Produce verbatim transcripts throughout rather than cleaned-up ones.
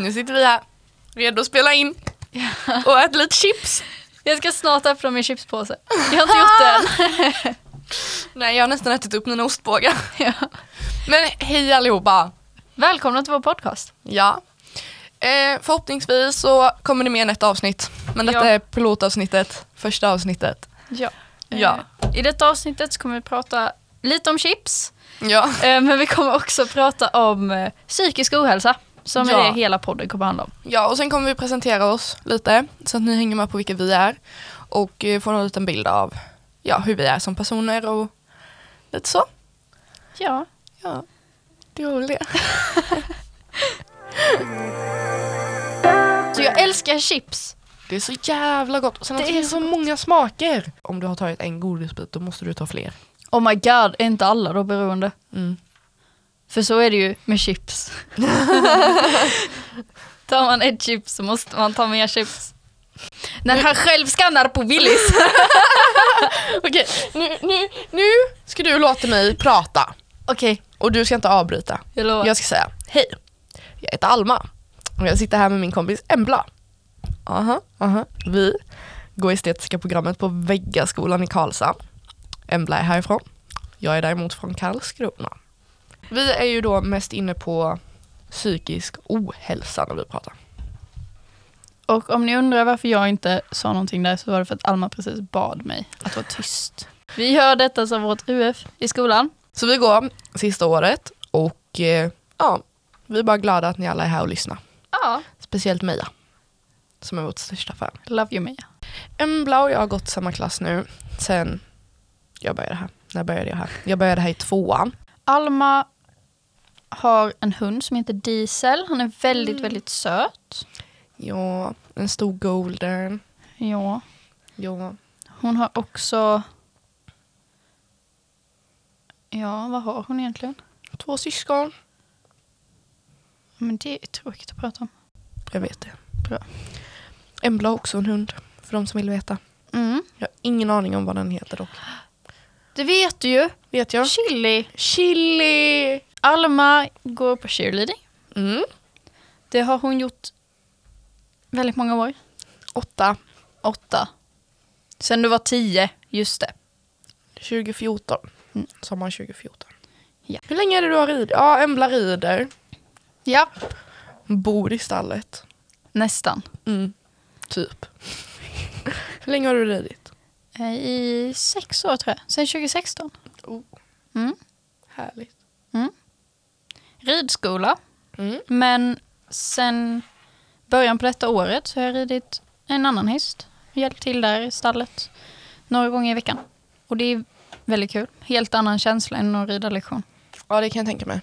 Nu sitter vi här, redo att spela in och äta lite chips. Jag ska snart äta från min chipspåse. Jag har inte gjort det än. Nej, jag har nästan ätit upp mina ostbågar. Ja. Men hej allihopa. Välkomna till vår podcast. Ja. Eh, förhoppningsvis så kommer det mer än ett avsnitt. Men detta ja. är pilotavsnittet, första avsnittet. Ja. ja. I detta avsnittet så kommer vi prata lite om chips. Ja. Eh, men vi kommer också prata om eh, psykisk ohälsa. Som ja. är det hela podden kommer handla om. Ja, och sen kommer vi presentera oss lite. Så att ni hänger med på vilka vi är. Och eh, får en liten bild av ja, hur vi är som personer och lite så. Ja. Ja. Det var väl det. Så jag älskar chips. Det är så jävla gott. Och sen det är det så gott. Många smaker. Om du har tagit en godisbit, då måste du ta fler. Oh my god, är inte alla då beroende? Mm. För så är det ju med chips. Tar man ett chips så måste man ta mer chips. När han själv skannar på Willys. Okej, nu, nu, nu ska du låta mig prata. Okej. Okay. Och du ska inte avbryta. Jag lovar. Jag ska säga, hej. Jag heter Alma. Och jag sitter här med min kompis Embla. Aha, aha. Vi går estetiska programmet på Väggaskolan i Karlshamn. Embla är härifrån. Jag är däremot från Karlskrona. Vi är ju då mest inne på psykisk ohälsa när vi pratar. Och om ni undrar varför jag inte sa någonting där så var det för att Alma precis bad mig att vara tyst. Vi hör detta som vårt U F i skolan. Så vi går sista året och eh, ja, vi är bara glada att ni alla är här och lyssnar. Ja. Speciellt Meja, som är vårt största fan. Love you, Meja. Embla och jag har gått samma klass nu sen jag började här. När började jag här? Jag började här i tvåan. Alma har en hund som heter Diesel. Han är väldigt, mm. väldigt söt. Ja, en stor golden. Ja. Ja. Hon har också... Ja, vad har hon egentligen? Två syskon. Men det är tråkigt att prata om. Jag vet det. Bra. Embla har också en hund, för de som vill veta. Mm. Jag har ingen aning om vad den heter dock. Det vet du ju. Vet jag. Chili. Chili. Alma går på cheerleading. Mm. Det har hon gjort väldigt många år. Åtta. Åtta. Sen du var tio, just det. tjugo fjorton. Mm. Sommaren tjugo fjorton. Ja. Hur länge är det du har ridit? Ja, Embla rider. Ja. Bor i stallet. Nästan. Mm. Typ. Hur länge har du ridit? I sex år tror jag. Sen tjugo sexton. Oh. Mm. Härligt. Mm. Ridskola. Mm. Men sen början på detta året så har jag ridit en annan häst. Hjälpt till där i stallet. Några gånger i veckan. Och det är väldigt kul. Helt annan känsla än att rida lektion. Ja, det kan jag tänka mig.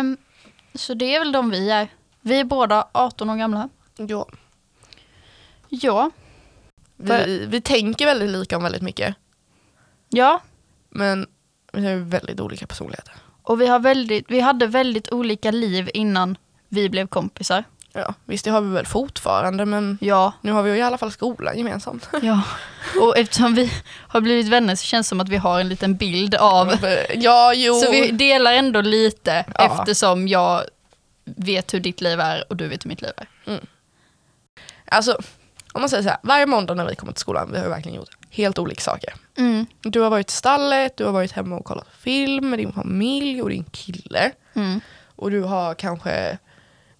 Um, så det är väl de vi är. Vi är båda arton år gamla. Ja. Ja. Vi, vi tänker väldigt lika om väldigt mycket. Ja. Men vi har väldigt olika personligheter. Och vi, har väldigt, vi hade väldigt olika liv innan vi blev kompisar. Ja, visst det har vi väl fortfarande, men ja. Nu har vi ju i alla fall skolan gemensamt. Ja, och eftersom vi har blivit vänner så känns det som att vi har en liten bild av... Ja, jo. Så vi delar ändå lite ja. Eftersom jag vet hur ditt liv är och du vet hur mitt liv är. Mm. Alltså, om man säger så här, varje måndag när vi kommer till skolan, vi har verkligen gjort helt olika saker. Mm. Du har varit i stallet, du har varit hemma och kollat film med din familj och din kille. Mm. Och du har kanske...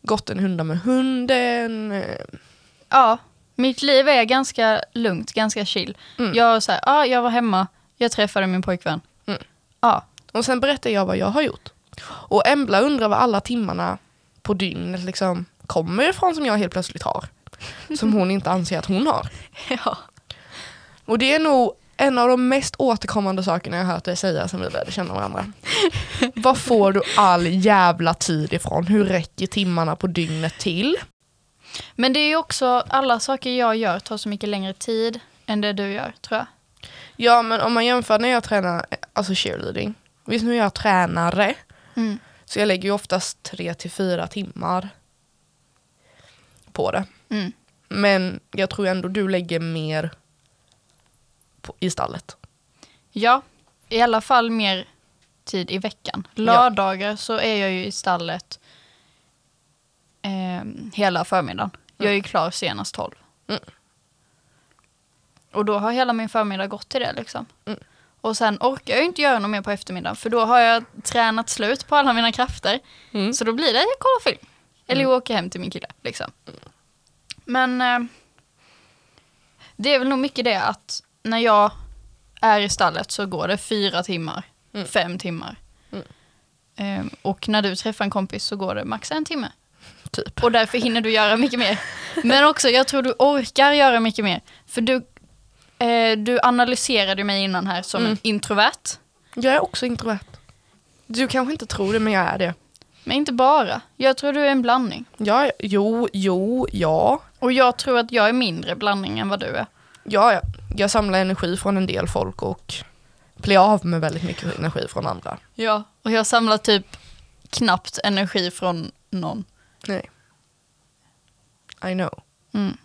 gått en hunda med hunden. Ja, mitt liv är ganska lugnt, ganska chill. Mm. Jag så här, ah, jag var hemma, jag träffade min pojkvän. Mm. Ja. Och sen berättar jag vad jag har gjort. Och Embla undrar vad alla timmarna på dygnet liksom kommer ifrån som jag helt plötsligt har. Som hon inte anser att hon har. Ja. Och det är nog en av de mest återkommande sakerna jag har hört dig säga som vi började känna varandra. Vad får du all jävla tid ifrån? Hur räcker timmarna på dygnet till? Men det är ju också, alla saker jag gör tar så mycket längre tid än det du gör, tror jag. Ja, men om man jämför när jag tränar, alltså cheerleading. Visst, nu är jag tränare. Mm. Så jag lägger ju oftast tre till fyra timmar på det. Mm. Men jag tror ändå du lägger mer... På, i stallet. Ja, i alla fall mer tid i veckan. Lördagar ja. Så är jag ju i stallet eh, hela förmiddagen. Mm. Jag är klar senast tolv. Mm. Och då har hela min förmiddag gått till det liksom. Mm. Och sen orkar jag inte göra något mer på eftermiddagen. För då har jag tränat slut på alla mina krafter. Mm. Så då blir det att jag kollar film. Eller mm. åker hem till min kille liksom. Mm. Men eh, det är väl nog mycket det att när jag är i stallet så går det fyra timmar. Mm. Fem timmar. Mm. Ehm, och när du träffar en kompis så går det max en timme. Typ. Och därför hinner du göra mycket mer. Men också, jag tror du orkar göra mycket mer. För du, eh, du analyserade mig innan här som mm. en introvert. Jag är också introvert. Du kanske inte tror det, men jag är det. Men inte bara. Jag tror du är en blandning. Ja, jo, jo, ja. Och jag tror att jag är mindre blandning än vad du är. Ja, ja. Jag samlar energi från en del folk och blir av med väldigt mycket energi från andra. Ja, och jag samlar typ knappt energi från någon. Nej. I know. Mm.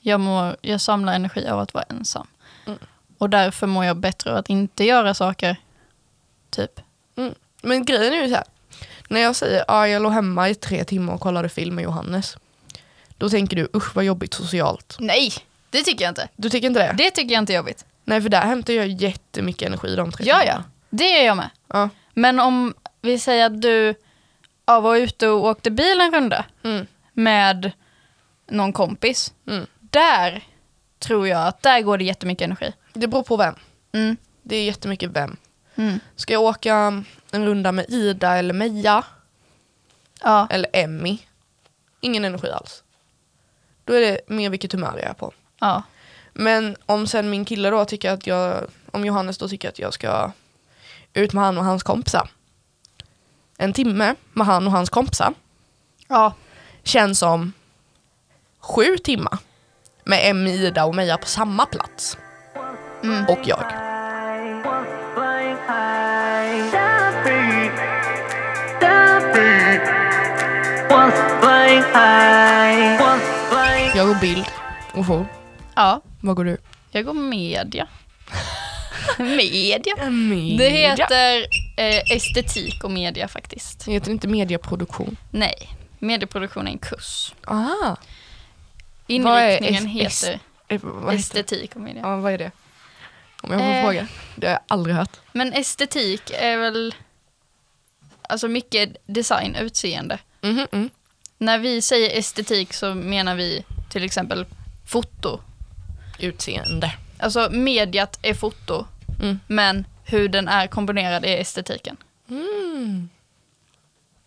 Jag, mår, jag samlar energi av att vara ensam. Mm. Och därför mår jag bättre av att inte göra saker. Typ. Mm. Men grejen är ju så här. När jag säger att ah, jag låg hemma i tre timmar och kollade film med Johannes. Då tänker du, usch vad jobbigt socialt. Nej, det tycker jag inte. Du tycker inte det? Det tycker jag inte är jobbigt. Nej, för där hämtar jag jättemycket energi de tre timmarna. Ja, ja. Det är jag med. Ja. Men om vi säger att du ja, var ute och åkte bilen runda mm. med någon kompis. Mm. Där tror jag att där går det jättemycket energi. Det beror på vem. Mm. Det är jättemycket vem. Mm. Ska jag åka en runda med Ida eller Meja? Ja. Eller Emmy? Ingen energi alls. Då är det mer vilket humör jag är på. Ja. Men om sen min kille då tycker att jag... Om Johannes då tycker att jag ska ut med han och hans kompisar. En timme med han och hans kompisar. Ja. Känns som sju timmar. Med Emmy, Ida och Meja på samma plats. Mm. Och jag. Jag går bild. Oho. Ja. Vad går du? Jag går media. media. media. Det heter eh, estetik och media faktiskt. Det heter inte mediaproduktion. Nej. Mediaproduktion är en kurs. Aha. Inriktningen vad är es- heter es- vad estetik och media. Ja, vad är det? Om jag får eh, fråga. Det har jag aldrig hört. Men estetik är väl alltså mycket design, utseende. Mm-hmm, mm. När vi säger estetik så menar vi till exempel foto. Utseende. Alltså mediet är foto, mm. men hur den är kombinerad är estetiken. Mm.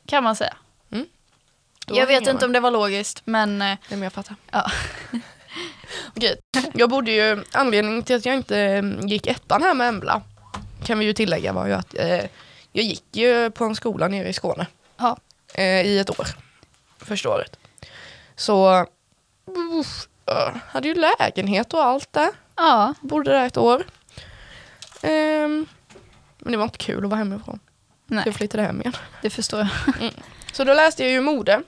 Kan man säga. Mm. Jag vet inte med. Om det var logiskt, men... Nej, men jag fattar. Ja. Okej. Jag borde ju... Anledningen till att jag inte gick ettan här med Embla, kan vi ju tillägga, var ju att eh, jag gick ju på en skola nere i Skåne. Ja. Eh, I ett år. Första året. Så... Uff. Uh, hade ju lägenhet och allt där. Ja. Bodde där ett år. Um, men det var inte kul att vara hemifrån. Nej. Jag flyttade hem igen. Det förstår jag. Mm. Så då läste jag ju mode.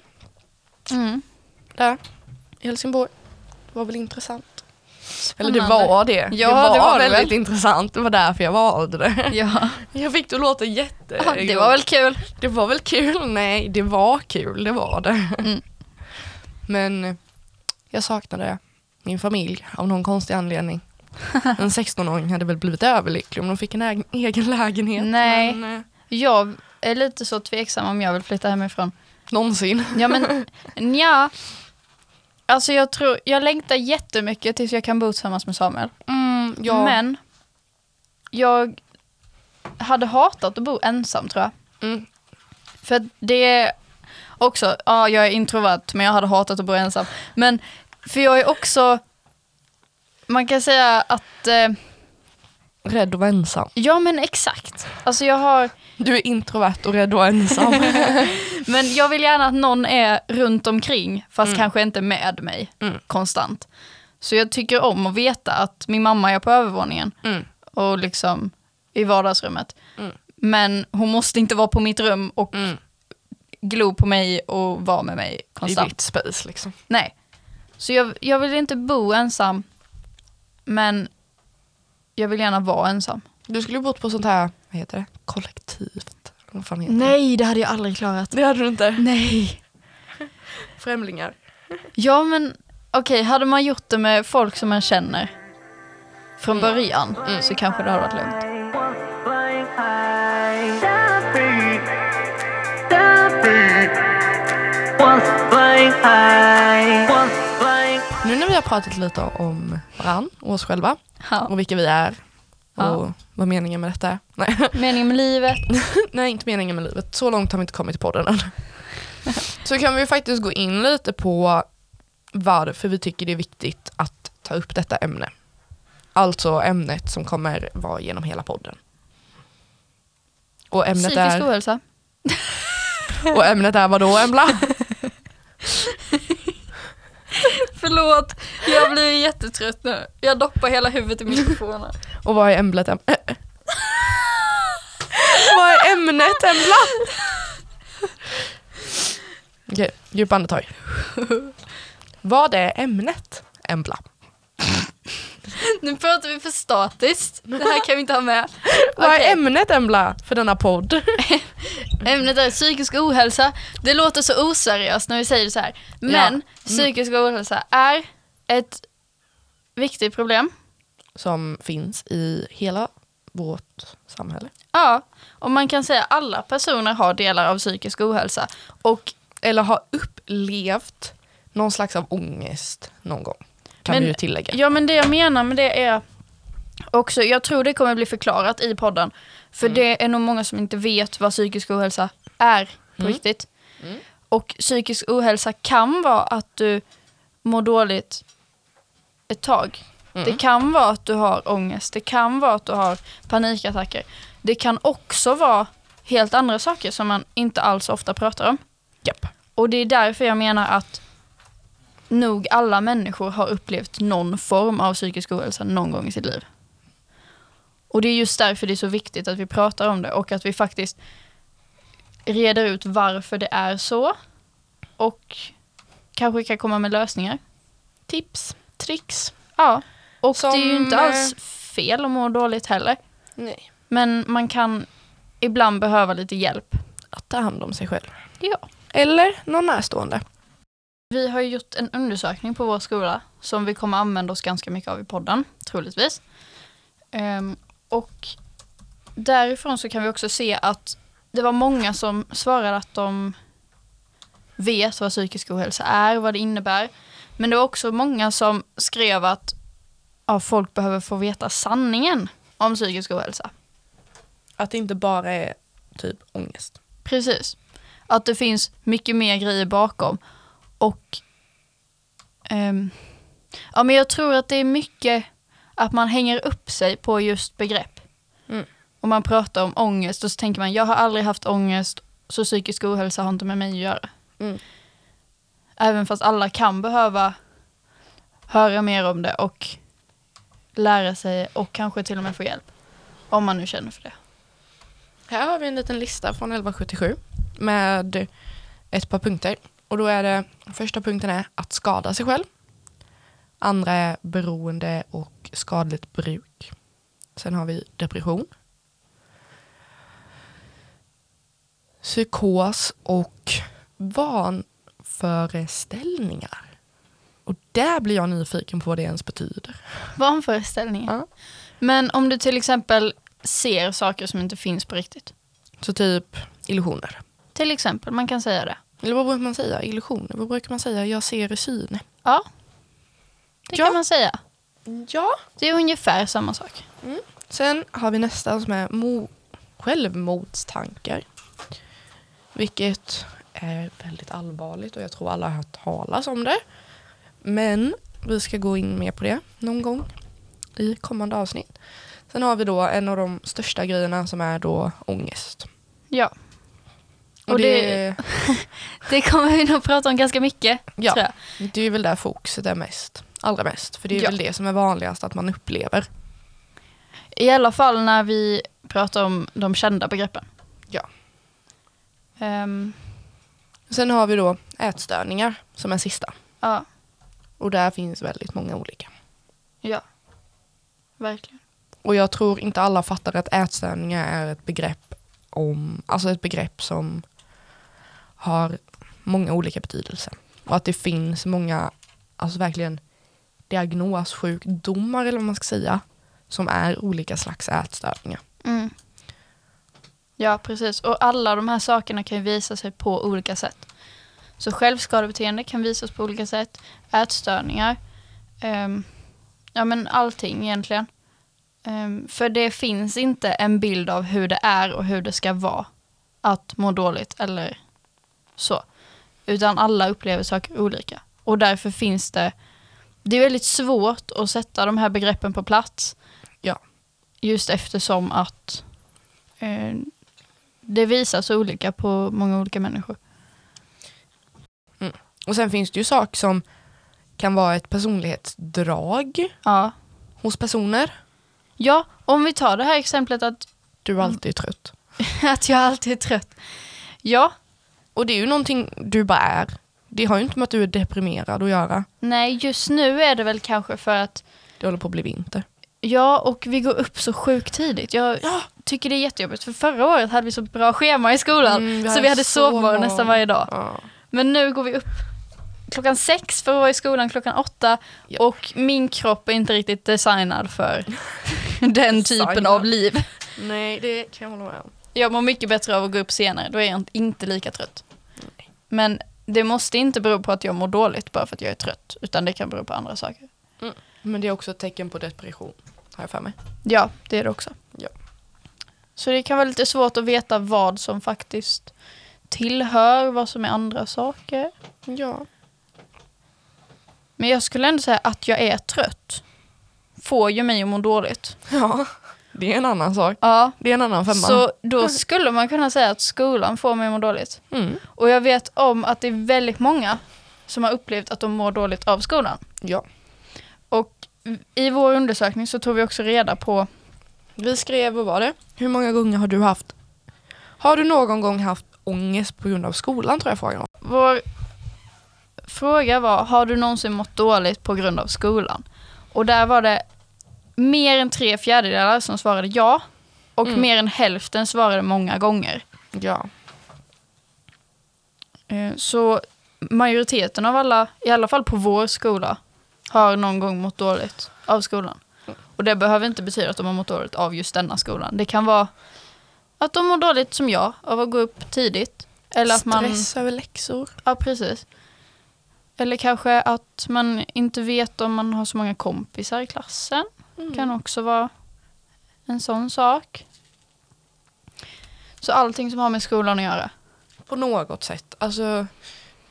Mm. Där. I Helsingborg. Det var väl intressant. Spännande. Eller det var det. Ja, det var, det var väldigt väl. intressant. Det var därför jag valde det. Ja. Jag fick det låta jätte... Ja, det var väl kul. Det var väl kul. Nej, det var kul. Det var det. Mm. Men... Jag saknade min familj av någon konstig anledning. En sexton-åring hade väl blivit överlycklig om de fick en äg- egen lägenhet. Nej, men, eh. jag är lite så tveksam om jag vill flytta hemifrån. Någonsin. Ja, men nja. Alltså jag tror, jag längtar jättemycket tills jag kan bo tillsammans med Samuel. Mm, ja. Men jag hade hatat att bo ensam, tror jag. Mm. För det... Också, ja, jag är introvert, men jag hade hatat att bo ensam. Men, för jag är också, man kan säga att... Eh, rädd och ensam. Ja, men exakt. Alltså jag har... Du är introvert och rädd och ensam. Men jag vill gärna att någon är runt omkring, fast mm. kanske inte med mig mm. konstant. Så jag tycker om att veta att min mamma är på övervåningen. Mm. Och liksom i vardagsrummet. Mm. Men hon måste inte vara på mitt rum och... Mm. glo på mig och vara med mig konstant. I ditt space liksom. Nej. Så jag, jag vill inte bo ensam, men jag vill gärna vara ensam. Du skulle ju bott på sånt här, vad heter det? Kollektivt. Vad fan heter det? Nej, det hade jag aldrig klarat. Det hade du inte? Nej. främlingar. Ja, men okej, okay, hade man gjort det med folk som man känner från början mm. så kanske det hade varit lugnt. Nu när vi har pratat lite om varann och oss själva ja. och vilka vi är och ja. vad meningen med detta är. Nej. Meningen med livet? Nej, inte meningen med livet. Så långt har vi inte kommit i podden än. Så kan vi faktiskt gå in lite på varför vi tycker det är viktigt att ta upp detta ämne. Alltså ämnet som kommer vara genom hela podden. Och ämnet psykisk är... Psykisk ohälsa. Och ämnet är vadå, Embla? Förlåt, jag blir jättetrött nu. Jag doppar hela huvudet i mikrofonen. Och vad är ämnet? Em- äh. Vad är ämnet, Embla? Okej, okay, djup andetag. Vad är ämnet, Embla? Nu pratar vi för statiskt. Det här kan vi inte ha med. Vad okay. är ämnet, Embla, för denna podd? Ämnet är psykisk ohälsa. Det låter så oseriöst när vi säger det så här. Men ja. mm. psykisk ohälsa är ett viktigt problem. Som finns i hela vårt samhälle. Ja, och man kan säga att alla personer har delar av psykisk ohälsa. Och, eller har upplevt någon slags av ångest någon gång. Kan men, tillägga. Ja, men det jag menar med det är också, jag tror det kommer bli förklarat i podden. För mm. det är nog många som inte vet vad psykisk ohälsa är på mm. riktigt. Mm. Och psykisk ohälsa kan vara att du mår dåligt ett tag. Mm. Det kan vara att du har ångest. Det kan vara att du har panikattacker. Det kan också vara helt andra saker som man inte alls ofta pratar om. Yep. Och det är därför jag menar att nog alla människor har upplevt någon form av psykisk ohälsa någon gång i sitt liv. Och det är just därför det är så viktigt att vi pratar om det och att vi faktiskt reder ut varför det är så och kanske kan komma med lösningar. Tips, tricks. Ja, och som... det är ju inte alls fel att må dåligt heller. Nej. Men man kan ibland behöva lite hjälp. Att ta hand om sig själv. Ja. Eller någon närstående. Vi har gjort en undersökning på vår skola som vi kommer använda oss ganska mycket av i podden, troligtvis. Um, och därifrån så kan vi också se att det var många som svarade att de vet vad psykisk ohälsa är och vad det innebär. Men det var också många som skrev att ja, folk behöver få veta sanningen om psykisk ohälsa. Att det inte bara är typ ångest. Precis. Att det finns mycket mer grejer bakom. Och um, ja, men jag tror att det är mycket att man hänger upp sig på just begrepp. Mm. Och man pratar om ångest och så tänker man, jag har aldrig haft ångest så psykisk ohälsa har inte med mig att göra. Mm. Även fast alla kan behöva höra mer om det och lära sig och kanske till och med få hjälp. Om man nu känner för det. Här har vi en liten lista från elva sjuttiosju med ett par punkter. Och då är det, första punkten är att skada sig själv. Andra är beroende och skadligt bruk. Sen har vi depression. Psykos och vanföreställningar. Och där blir jag nyfiken på vad det ens betyder. Vanföreställningar? Ja. Men om du till exempel ser saker som inte finns på riktigt. Så typ illusioner. Till exempel, man kan säga det. Eller vad brukar man säga? Illusioner. Vad brukar man säga? Jag ser i syn. Ja. Det ja. kan man säga. Ja. Det är ungefär samma sak. Mm. Sen har vi nästa som är mo- självmordstankar. Vilket är väldigt allvarligt. Och jag tror alla har hört talas om det. Men vi ska gå in mer på det någon gång. I kommande avsnitt. Sen har vi då en av de största grejerna som är då ångest. Ja. Och det, det kommer vi nog prata om ganska mycket, ja, tror jag. Det är väl där fokuset är mest, allra mest. För det är ja. väl det som är vanligast att man upplever. I alla fall när vi pratar om de kända begreppen. Ja. Um. Sen har vi då ätstörningar som är sista. Ja. Och där finns väldigt många olika. Ja, verkligen. Och jag tror inte alla fattar att ätstörningar är ett begrepp om, alltså ett begrepp som har många olika betydelser. Och att det finns många, alltså verkligen diagnossjukdomar eller vad man ska säga, som är olika slags ätstörningar. Mm. Ja, precis. Och alla de här sakerna kan ju visa sig på olika sätt. Så självskadebeteende kan visas på olika sätt. Ätstörningar. Um, ja, men allting egentligen. Um, för det finns inte en bild av hur det är och hur det ska vara att må dåligt eller så. Utan alla upplever saker olika. Och därför finns det... Det är väldigt svårt att sätta de här begreppen på plats. Ja. Just eftersom att... det visas olika på många olika människor. Mm. Och sen finns det ju saker som kan vara ett personlighetsdrag ja. Hos personer. Ja, om vi tar det här exemplet att... Du alltid är trött. Att jag alltid är trött. Ja. Och det är ju någonting du bara är. Det har ju inte med att du är deprimerad att göra. Nej, just nu är det väl kanske för att... Det håller på att bli vinter. Ja, och vi går upp så sjukt tidigt. Jag ja. tycker det är jättejobbigt. För förra året hade vi så bra schema i skolan. Mm, vi så vi hade sovmorgon nästan varje dag. Ja. Men nu går vi upp klockan sex för att vara i skolan klockan åtta. Ja. Och min kropp är inte riktigt designad för den typen av liv. Nej, det kan jag hålla med om. Jag mår mycket bättre av att gå upp senare. Då är jag inte lika trött. Nej. Men det måste inte bero på att jag mår dåligt bara för att jag är trött. Utan det kan bero på andra saker. Mm. Men det är också ett tecken på depression, har jag för mig. Ja, det är det också. Ja. Så det kan vara lite svårt att veta vad som faktiskt tillhör, vad som är andra saker. Ja. Men jag skulle ändå säga att jag är trött. Får ju mig att må dåligt. Ja, det är en annan sak. Ja. Det är en annan femma. Så då skulle man kunna säga att skolan får mig att må dåligt. Mm. Och jag vet om att det är väldigt många som har upplevt att de mår dåligt av skolan. Ja. Och i vår undersökning så tog vi också reda på... Vi skrev, vad var det? Hur många gånger har du haft... Har du någon gång haft ångest på grund av skolan, tror jag frågan var. Vår fråga var, har du någonsin mått dåligt på grund av skolan? Och där var det mer än tre fjärdedelar som svarade ja. Och mm. mer än hälften svarade många gånger. Ja. Så majoriteten av alla, i alla fall på vår skola... har någon gång mått dåligt av skolan. Och det behöver inte betyda att de har mått dåligt av just denna skolan. Det kan vara att de mår dåligt som jag av att gå upp tidigt. Eller att man... Stress över läxor. Ja, precis. Eller kanske att man inte vet om man har så många kompisar i klassen. Mm. Kan också vara en sån sak. Så allting som har med skolan att göra. På något sätt. Alltså,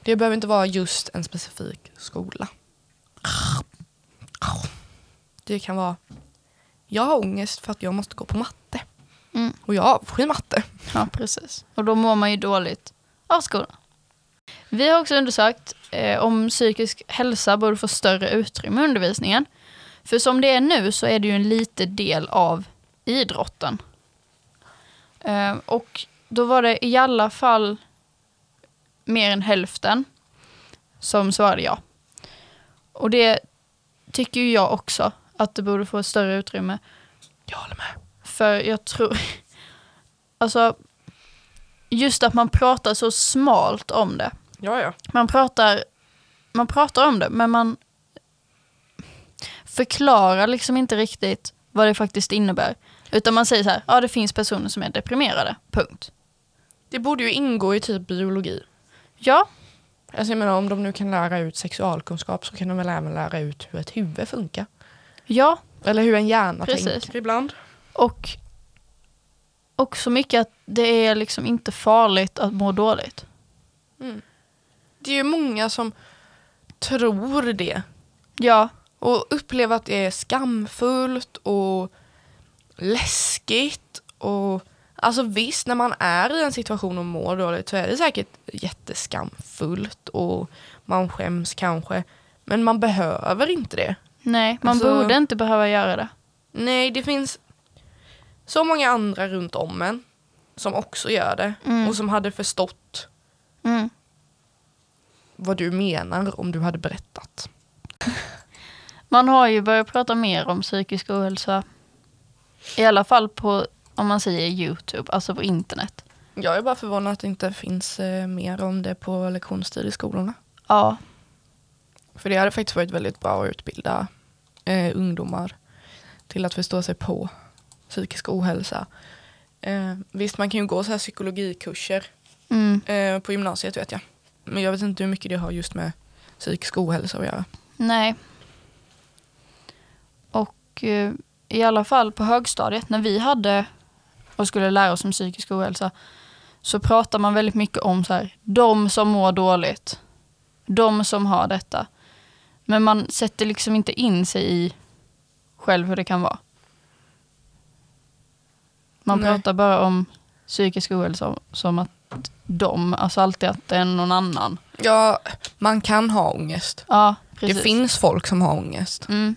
det behöver inte vara just en specifik skola. Det kan vara jag har ångest för att jag måste gå på matte mm. och jag avskyr matte. Ja, precis. Och då mår man ju dåligt av skolan. Vi har också undersökt eh, om psykisk hälsa borde få större utrymme i undervisningen. För som det är nu så är det ju en liten del av idrotten. Eh, och då var det i alla fall mer än hälften som svarade ja. Och det tycker ju jag också, att det borde få ett större utrymme. Jag håller med. För jag tror... Alltså, just att man pratar så smalt om det. Ja, ja. Man pratar, man pratar om det, men man förklarar liksom inte riktigt vad det faktiskt innebär. Utan man säger så här, ja, det finns personer som är deprimerade, punkt. Det borde ju ingå i typ biologi. Ja. Alltså jag menar, om de nu kan lära ut sexualkunskap så kan de väl även lära ut hur ett huvud funkar. Ja. Eller hur en hjärna precis. Tänker ibland. Och också mycket att det är liksom inte farligt att må dåligt. Mm. Det är ju många som tror det. Ja. Och upplever att det är skamfullt och läskigt och... Alltså visst, när man är i en situation och mår dåligt så är det säkert jätteskamfullt och man skäms kanske. Men man behöver inte det. Nej, man alltså, borde inte behöva göra det. Nej, det finns så många andra runt om en som också gör det. Mm. Och som hade förstått mm. vad du menar om du hade berättat. Man har ju börjat prata mer om psykisk ohälsa. I alla fall på... Om man säger YouTube, alltså på internet. Jag är bara förvånad att det inte finns eh, mer om det på lektionstid i skolorna. Ja. För det hade faktiskt varit väldigt bra att utbilda eh, ungdomar till att förstå sig på psykisk ohälsa. Eh, visst, man kan ju gå så här psykologikurser mm. eh, på gymnasiet, vet jag. Men jag vet inte hur mycket det har just med psykisk ohälsa att göra. Nej. Och eh, i alla fall på högstadiet, när vi hade och skulle lära oss om psykisk ohälsa, så pratar man väldigt mycket om så här, de som mår dåligt, de som har detta. Men man sätter liksom inte in sig i själv hur det kan vara. Man Nej. pratar bara om psykisk ohälsa som att de, alltså alltid att det är någon annan. Ja, man kan ha ångest. Ja, precis. Det finns folk som har ångest. Mm.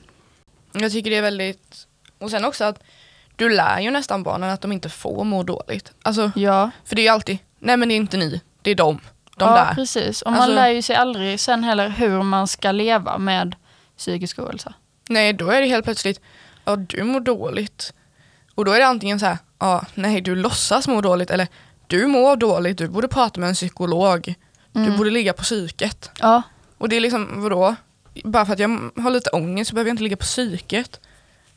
Jag tycker det är väldigt... Och sen också att du lär ju nästan barnen att de inte får må dåligt. Alltså, ja. För det är ju alltid, nej men det är inte ni, det är dem. De ja, där. Precis. Och man alltså, lär ju sig aldrig sen heller hur man ska leva med psykisk ohälsa. Nej, då är det helt plötsligt, ja du mår dåligt. Och då är det antingen så här, ja nej du låtsas må dåligt, eller du mår dåligt, du borde prata med en psykolog. Mm. Du borde ligga på psyket. Ja. Och det är liksom, vadå? Bara för att jag har lite ångest så behöver jag inte ligga på psyket.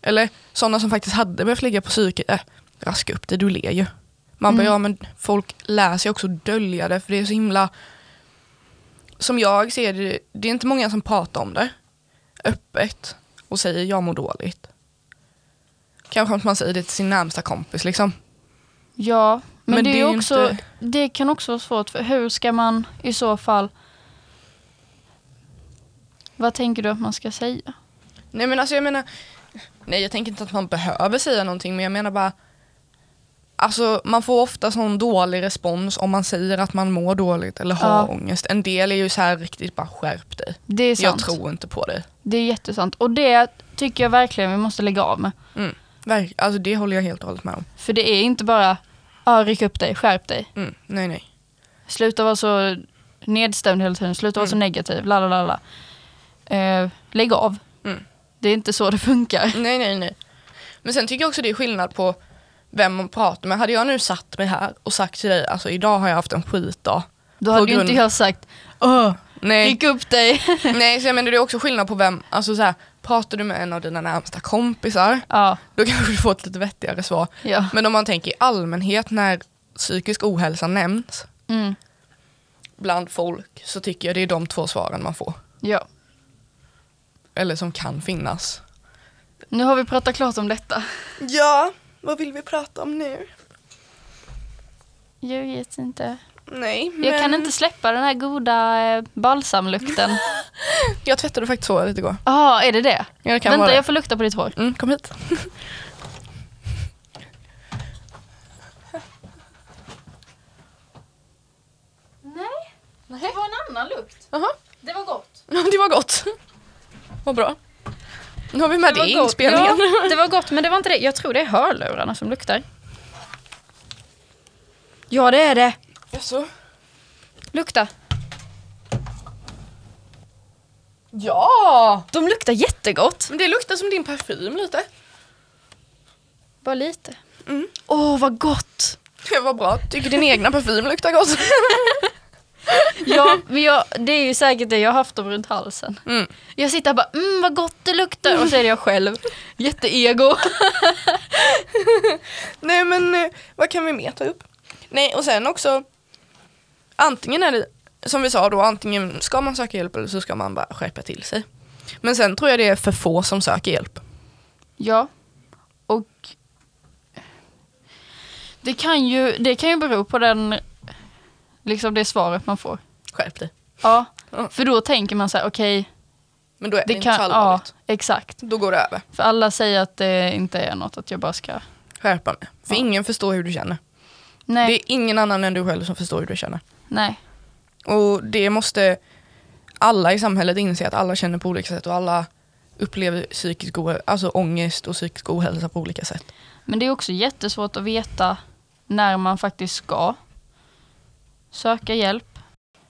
Eller sådana som faktiskt hade behövt ligga på psyket, äh, raska upp det, du ler ju. Man bara, mm. ja men folk lär sig också dölja det, för det är så himla, som jag ser det, det är inte många som pratar om det öppet och säger jag mår dåligt. Kanske att man säger det till sin närmsta kompis liksom. Ja, men, men det, det, är också, inte... det kan också vara svårt, för hur ska man i så fall, vad tänker du att man ska säga? Nej men alltså jag menar, nej jag tänker inte att man behöver säga någonting, men jag menar bara, alltså man får ofta sån dålig respons om man säger att man mår dåligt eller har ja. ångest. En del är ju så här riktigt bara skärp dig. Det är sant. Jag tror inte på dig. Det är jättesant. Och det tycker jag verkligen vi måste lägga av med. Mm. Verk- alltså det håller jag helt och hållet med om. För det är inte bara, ja ryck upp dig, skärp dig. Mm. Nej, nej. Sluta vara så nedstämd hela tiden, sluta mm. vara så negativ, la la la la. Eh, lägg av. Mm. Det är inte så det funkar. Nej, nej, nej. Men sen tycker jag också det är skillnad på vem man pratar med. Hade jag nu satt mig här och sagt till dig, alltså idag har jag haft en skitdag. Då hade grund... ju inte jag sagt, åh, gick upp dig. Nej, så jag menar det är också skillnad på vem, alltså så här, pratar du med en av dina närmsta kompisar, ja. Då kanske du får ett lite vettigare svar. Ja. Men om man tänker i allmänhet när psykisk ohälsa nämns mm. bland folk, så tycker jag det är de två svaren man får. Ja. Eller som kan finnas. Nu har vi pratat klart om detta. Ja, vad vill vi prata om nu? Jag vet inte. Nej, men... Jag kan inte släppa den här goda eh, balsamlukten. Jag tvättade faktiskt håret igår. Ja, ah, är det det? Ja, det kan Vänta, vara. Jag får lukta på ditt hår. Mm, kom hit. Nej, Nej, det var en annan lukt. Aha. Det var gott. Ja, det var gott. Vad bra. Nu har vi med det, det i inspelningen. Ja, det var gott, men det var inte det. Jag tror det är hörlurarna som luktar. Ja, det är det. Jaså? Lukta. Ja! De luktar jättegott. Men det luktar som din parfym lite. Bara lite. Åh, mm. oh, vad gott. Det var bra. Tycker din egna parfym luktar gott. Ja, men jag, det är ju säkert det jag har haft dem runt halsen. Mm. Jag sitter här bara, mm, vad gott det luktar. Och så är det jag själv. Jätteego. Nej, men vad kan vi mer ta upp? Nej, och sen också, antingen är det, som vi sa då, antingen ska man söka hjälp eller så ska man bara skärpa till sig. Men sen tror jag det är för få som söker hjälp. Ja, och det kan ju, det kan ju bero på den... Liksom det svaret man får. Skärp dig. Ja, mm. för då tänker man så här, okej. Okay, men då är det, det kan, inte så allvarligt. Ja, exakt. Då går det över. För alla säger att det inte är något, att jag bara ska... Skärpa mig. För ja. ingen förstår hur du känner. Nej. Det är ingen annan än du själv som förstår hur du känner. Nej. Och det måste alla i samhället inse, att alla känner på olika sätt. Och alla upplever psykisk o- alltså ångest och psykisk ohälsa på olika sätt. Men det är också jättesvårt att veta när man faktiskt ska... söka hjälp.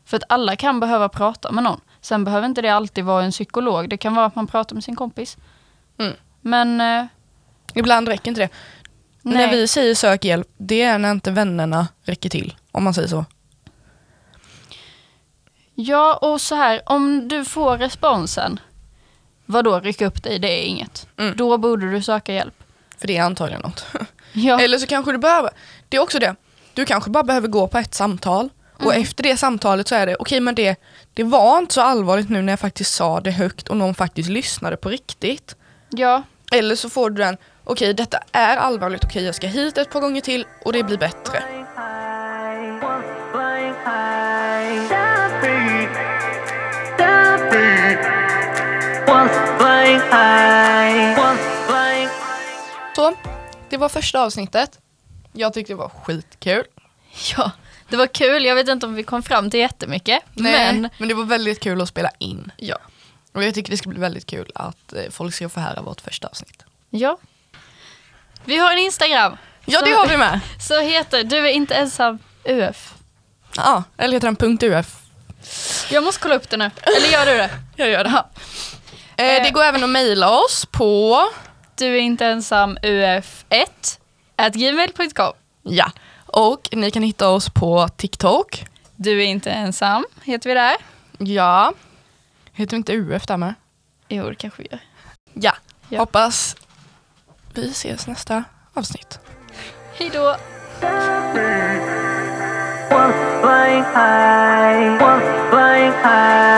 För att alla kan behöva prata med någon. Sen behöver inte det alltid vara en psykolog. Det kan vara att man pratar med sin kompis. Mm. Men... Eh, ibland räcker inte det. Nej. När vi säger sök hjälp, det är när inte vännerna räcker till. Om man säger så. Ja, och så här, om du får responsen, vadå, rycka upp dig, det är inget. Mm. Då borde du söka hjälp. För det är antagligen något. Ja. Eller så kanske du behöver, det är också det, du kanske bara behöver gå på ett samtal. Mm. Och efter det samtalet så är det, okej okay, men det, det var inte så allvarligt nu när jag faktiskt sa det högt och någon faktiskt lyssnade på riktigt. Ja. Eller så får du den, okej okay, detta är allvarligt, okej okay, jag ska hit ett par gånger till och det blir bättre. Så, det var första avsnittet. Jag tyckte det var skitkul. Ja, det var kul. Jag vet inte om vi kom fram till jättemycket. Nej, men... men det var väldigt kul att spela in. Ja. Och jag tycker det ska bli väldigt kul att folk ska få höra vårt första avsnitt. Ja. Vi har en Instagram. Ja, det har vi med. Så heter Du är inte ensam U F. Ja, eller heter den .uf. Jag måste kolla upp det nu. Eller gör du det? Jag gör det. Eh, det går även att mejla oss på du är inte ensam u f ett snabel-a gmail punkt com. Ja. Och ni kan hitta oss på TikTok. Du är inte ensam, heter vi där. Ja. Heter vi inte U F där med? Jo, det kanske vi gör. Ja, ja. Hoppas vi ses nästa avsnitt. Hej då! Flying high, flying high.